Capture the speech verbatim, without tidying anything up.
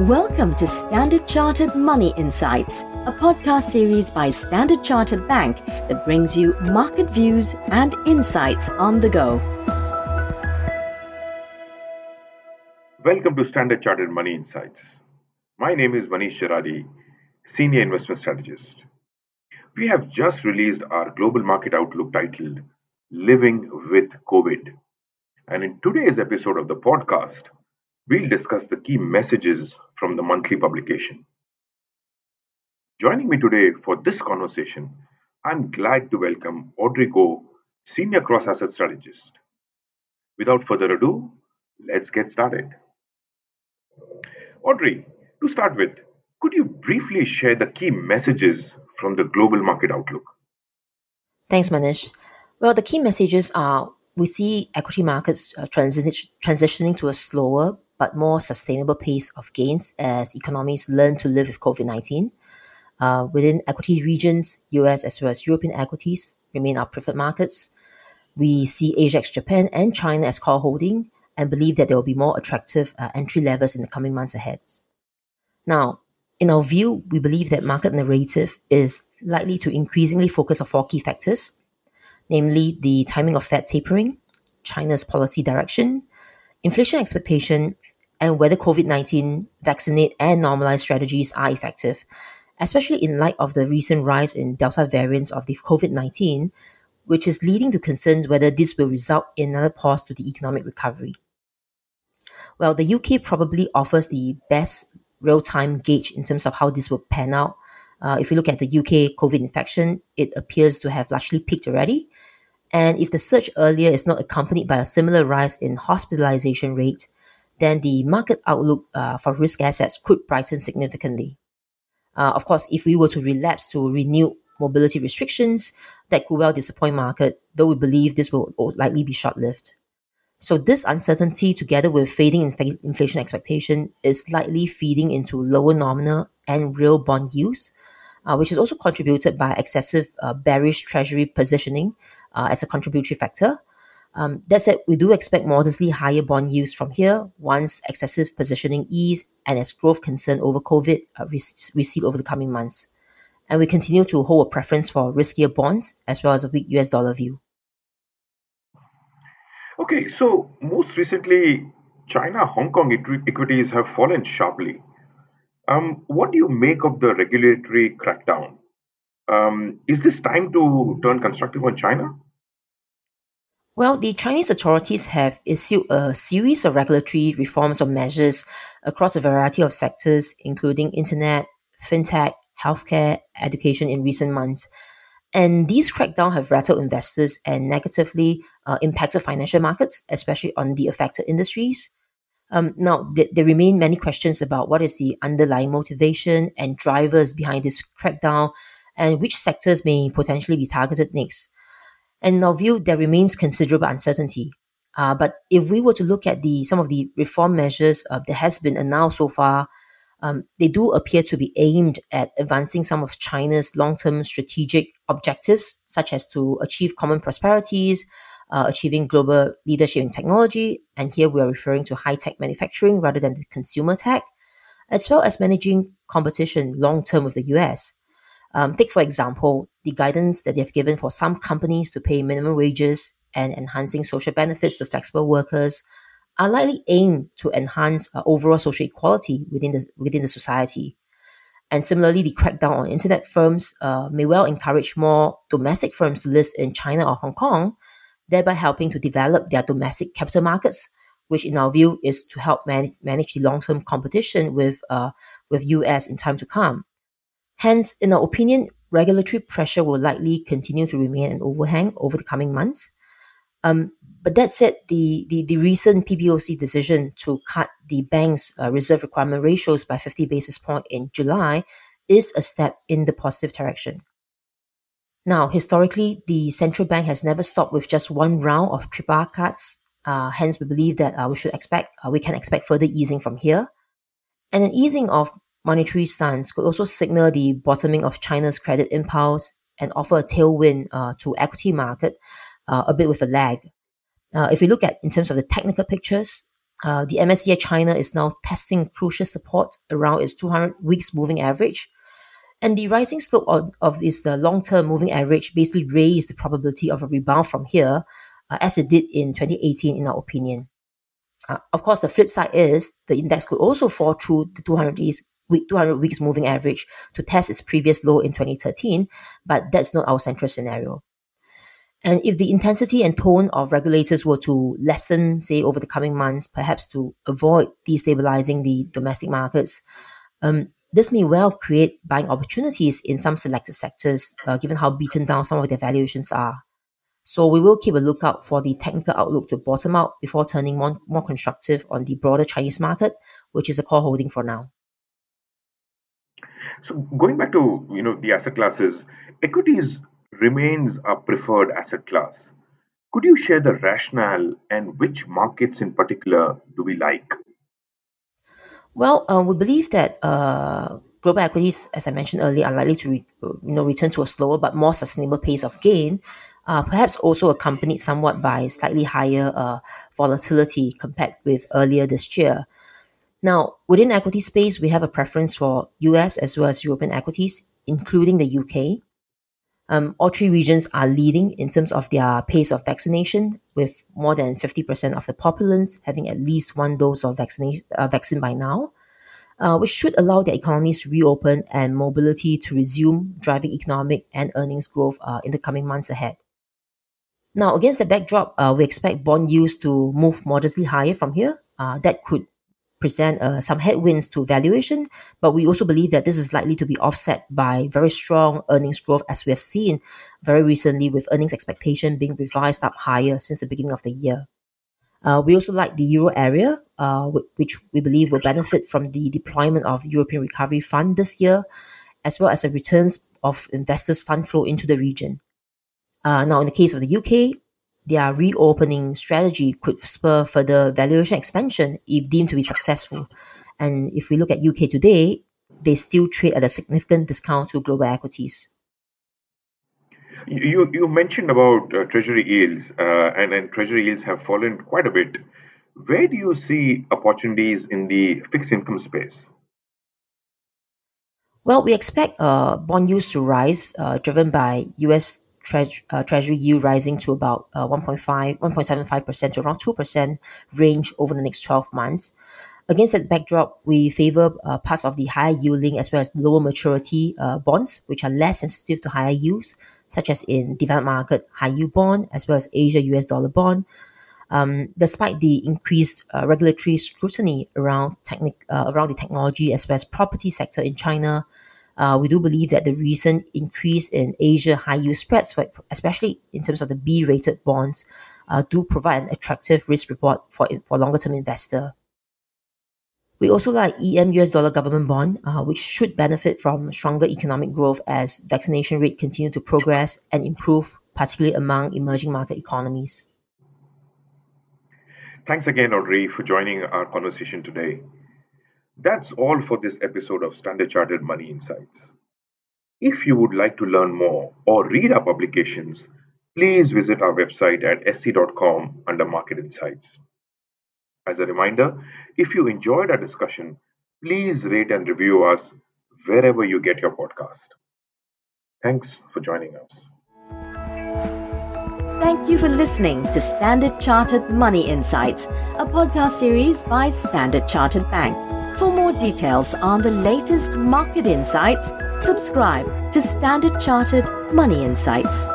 Welcome to Standard Chartered Money Insights, a podcast series by Standard Chartered Bank that brings you market views and insights on the go. Welcome to Standard Chartered Money Insights. My name is Manish Sharadi, Senior Investment Strategist. We have just released our global market outlook titled Living with COVID. And in today's episode of the podcast, we'll discuss the key messages from the monthly publication. Joining me today for this conversation, I'm glad to welcome Audrey Goh, Senior Cross-Asset Strategist. Without further ado, let's get started. Audrey, to start with, could you briefly share the key messages from the global market outlook? Thanks, Manish. Well, the key messages are we see equity markets uh, transi- transitioning to a slower but more sustainable pace of gains as economies learn to live with COVID nineteen. Uh, within equity regions, U S as well as European equities remain our preferred markets. We see Asia ex-Japan and China as core holding and believe that there will be more attractive uh, entry levels in the coming months ahead. Now, in our view, we believe that market narrative is likely to increasingly focus on four key factors, namely the timing of Fed tapering, China's policy direction, inflation expectation, and whether COVID nineteen vaccinate and normalize strategies are effective, especially in light of the recent rise in Delta variants of the COVID nineteen, which is leading to concerns whether this will result in another pause to the economic recovery. Well, the U K probably offers the best real-time gauge in terms of how this will pan out. Uh, if we look at the U K COVID infection, it appears to have largely peaked already. And if the surge earlier is not accompanied by a similar rise in hospitalization rate, then the market outlook uh, for risk assets could brighten significantly. Uh, of course, if we were to relapse to renewed mobility restrictions, that could well disappoint market, though we believe this will likely be short-lived. So this uncertainty, together with fading inf- inflation expectation, is likely feeding into lower nominal and real bond yields, Uh, which is also contributed by excessive uh, bearish treasury positioning uh, as a contributory factor. Um, that said, we do expect modestly higher bond yields from here once excessive positioning ease and as growth concern over COVID uh, rec- recede over the coming months. And we continue to hold a preference for riskier bonds as well as a weak U S dollar view. Okay, so most recently, China-Hong Kong equ- equities have fallen sharply. Um, what do you make of the regulatory crackdown? Um, is this time to turn constructive on China? Well, the Chinese authorities have issued a series of regulatory reforms or measures across a variety of sectors, including internet, fintech, healthcare, education in recent months. And these crackdowns have rattled investors and negatively uh, impacted financial markets, especially on the affected industries. Um, now, th- there remain many questions about what is the underlying motivation and drivers behind this crackdown and which sectors may potentially be targeted next. And in our view, there remains considerable uncertainty. Uh, but if we were to look at the some of the reform measures uh, that has been announced so far, um, they do appear to be aimed at advancing some of China's long-term strategic objectives, such as to achieve common prosperities, Uh, achieving global leadership in technology, and here we are referring to high-tech manufacturing rather than the consumer tech, as well as managing competition long-term with the U S. Um, take, for example, the guidance that they have given for some companies to pay minimum wages and enhancing social benefits to flexible workers are likely aimed to enhance uh, overall social equality within the, within the society. And similarly, the crackdown on internet firms uh, may well encourage more domestic firms to list in China or Hong Kong, thereby helping to develop their domestic capital markets, which in our view is to help man- manage the long-term competition with uh, with U S in time to come. Hence, in our opinion, regulatory pressure will likely continue to remain an overhang over the coming months. Um, but that said, the, the, the recent P B O C decision to cut the bank's uh, reserve requirement ratios by fifty basis points in July is a step in the positive direction. Now, historically, the central bank has never stopped with just one round of triple R cuts. Uh, hence, we believe that uh, we should expect uh, we can expect further easing from here. And an easing of monetary stance could also signal the bottoming of China's credit impulse and offer a tailwind uh, to equity market, uh, a bit with a lag. Uh, if we look at in terms of the technical pictures, Uh, the M S C I China is now testing crucial support around its two hundred weeks moving average. And the rising slope of, of is the long-term moving average basically raised the probability of a rebound from here, uh, as it did in twenty eighteen, in our opinion. Uh, of course, the flip side is the index could also fall through the two hundred weeks moving average to test its previous low in twenty thirteen, but that's not our central scenario. And if the intensity and tone of regulators were to lessen, say, over the coming months, perhaps to avoid destabilizing the domestic markets, um, this may well create buying opportunities in some selected sectors, uh, given how beaten down some of their valuations are. So we will keep a lookout for the technical outlook to bottom out before turning more, more constructive on the broader Chinese market, which is a core holding for now. So going back to, you know, the asset classes, equities remains our preferred asset class. Could you share the rationale and which markets in particular do we like? Well, uh, we believe that uh, global equities, as I mentioned earlier, are likely to re- you know, return to a slower but more sustainable pace of gain, uh, perhaps also accompanied somewhat by slightly higher uh, volatility compared with earlier this year. Now, within equity space, we have a preference for U S as well as European equities, including the U K. Um, all three regions are leading in terms of their pace of vaccination, with more than fifty percent of the populace having at least one dose of vaccination, uh, vaccine by now, uh, which should allow their economies to reopen and mobility to resume, driving economic and earnings growth uh, in the coming months ahead. Now, against the backdrop, uh, we expect bond yields to move modestly higher from here. Uh, that could present uh, some headwinds to valuation, but we also believe that this is likely to be offset by very strong earnings growth, as we have seen very recently, with earnings expectation being revised up higher since the beginning of the year. Uh, we also like the euro area, uh, which we believe will benefit from the deployment of the European Recovery Fund this year, as well as the returns of investors' fund flow into the region. Uh, now, in the case of the U K, their reopening strategy could spur further valuation expansion if deemed to be successful. And if we look at U K today, they still trade at a significant discount to global equities. You you mentioned about uh, treasury yields, uh, and, and treasury yields have fallen quite a bit. Where do you see opportunities in the fixed income space? Well, we expect uh, bond yields to rise, uh, driven by U S Tre- uh, treasury yield rising to about uh, one point five, one point seven five percent to around two percent range over the next twelve months. Against that backdrop, we favor uh, parts of the higher yielding as well as lower maturity uh, bonds, which are less sensitive to higher yields, such as in developed market high yield bond as well as Asia U S dollar bond. Um, despite the increased uh, regulatory scrutiny around technic- uh, around the technology as well as property sector in China, Uh, we do believe that the recent increase in Asia high-yield spreads, for, especially in terms of the B-rated bonds, uh, do provide an attractive risk reward for, for longer-term investor. We also like E M U S dollar government bond, uh, which should benefit from stronger economic growth as vaccination rate continue to progress and improve, particularly among emerging market economies. Thanks again, Audrey, for joining our conversation today. That's all for this episode of Standard Chartered Money Insights. If you would like to learn more or read our publications, please visit our website at s c dot com under Market Insights. As a reminder, if you enjoyed our discussion, please rate and review us wherever you get your podcast. Thanks for joining us. Thank you for listening to Standard Chartered Money Insights, a podcast series by Standard Chartered Bank. For more details on the latest market insights, subscribe to Standard Chartered Money Insights.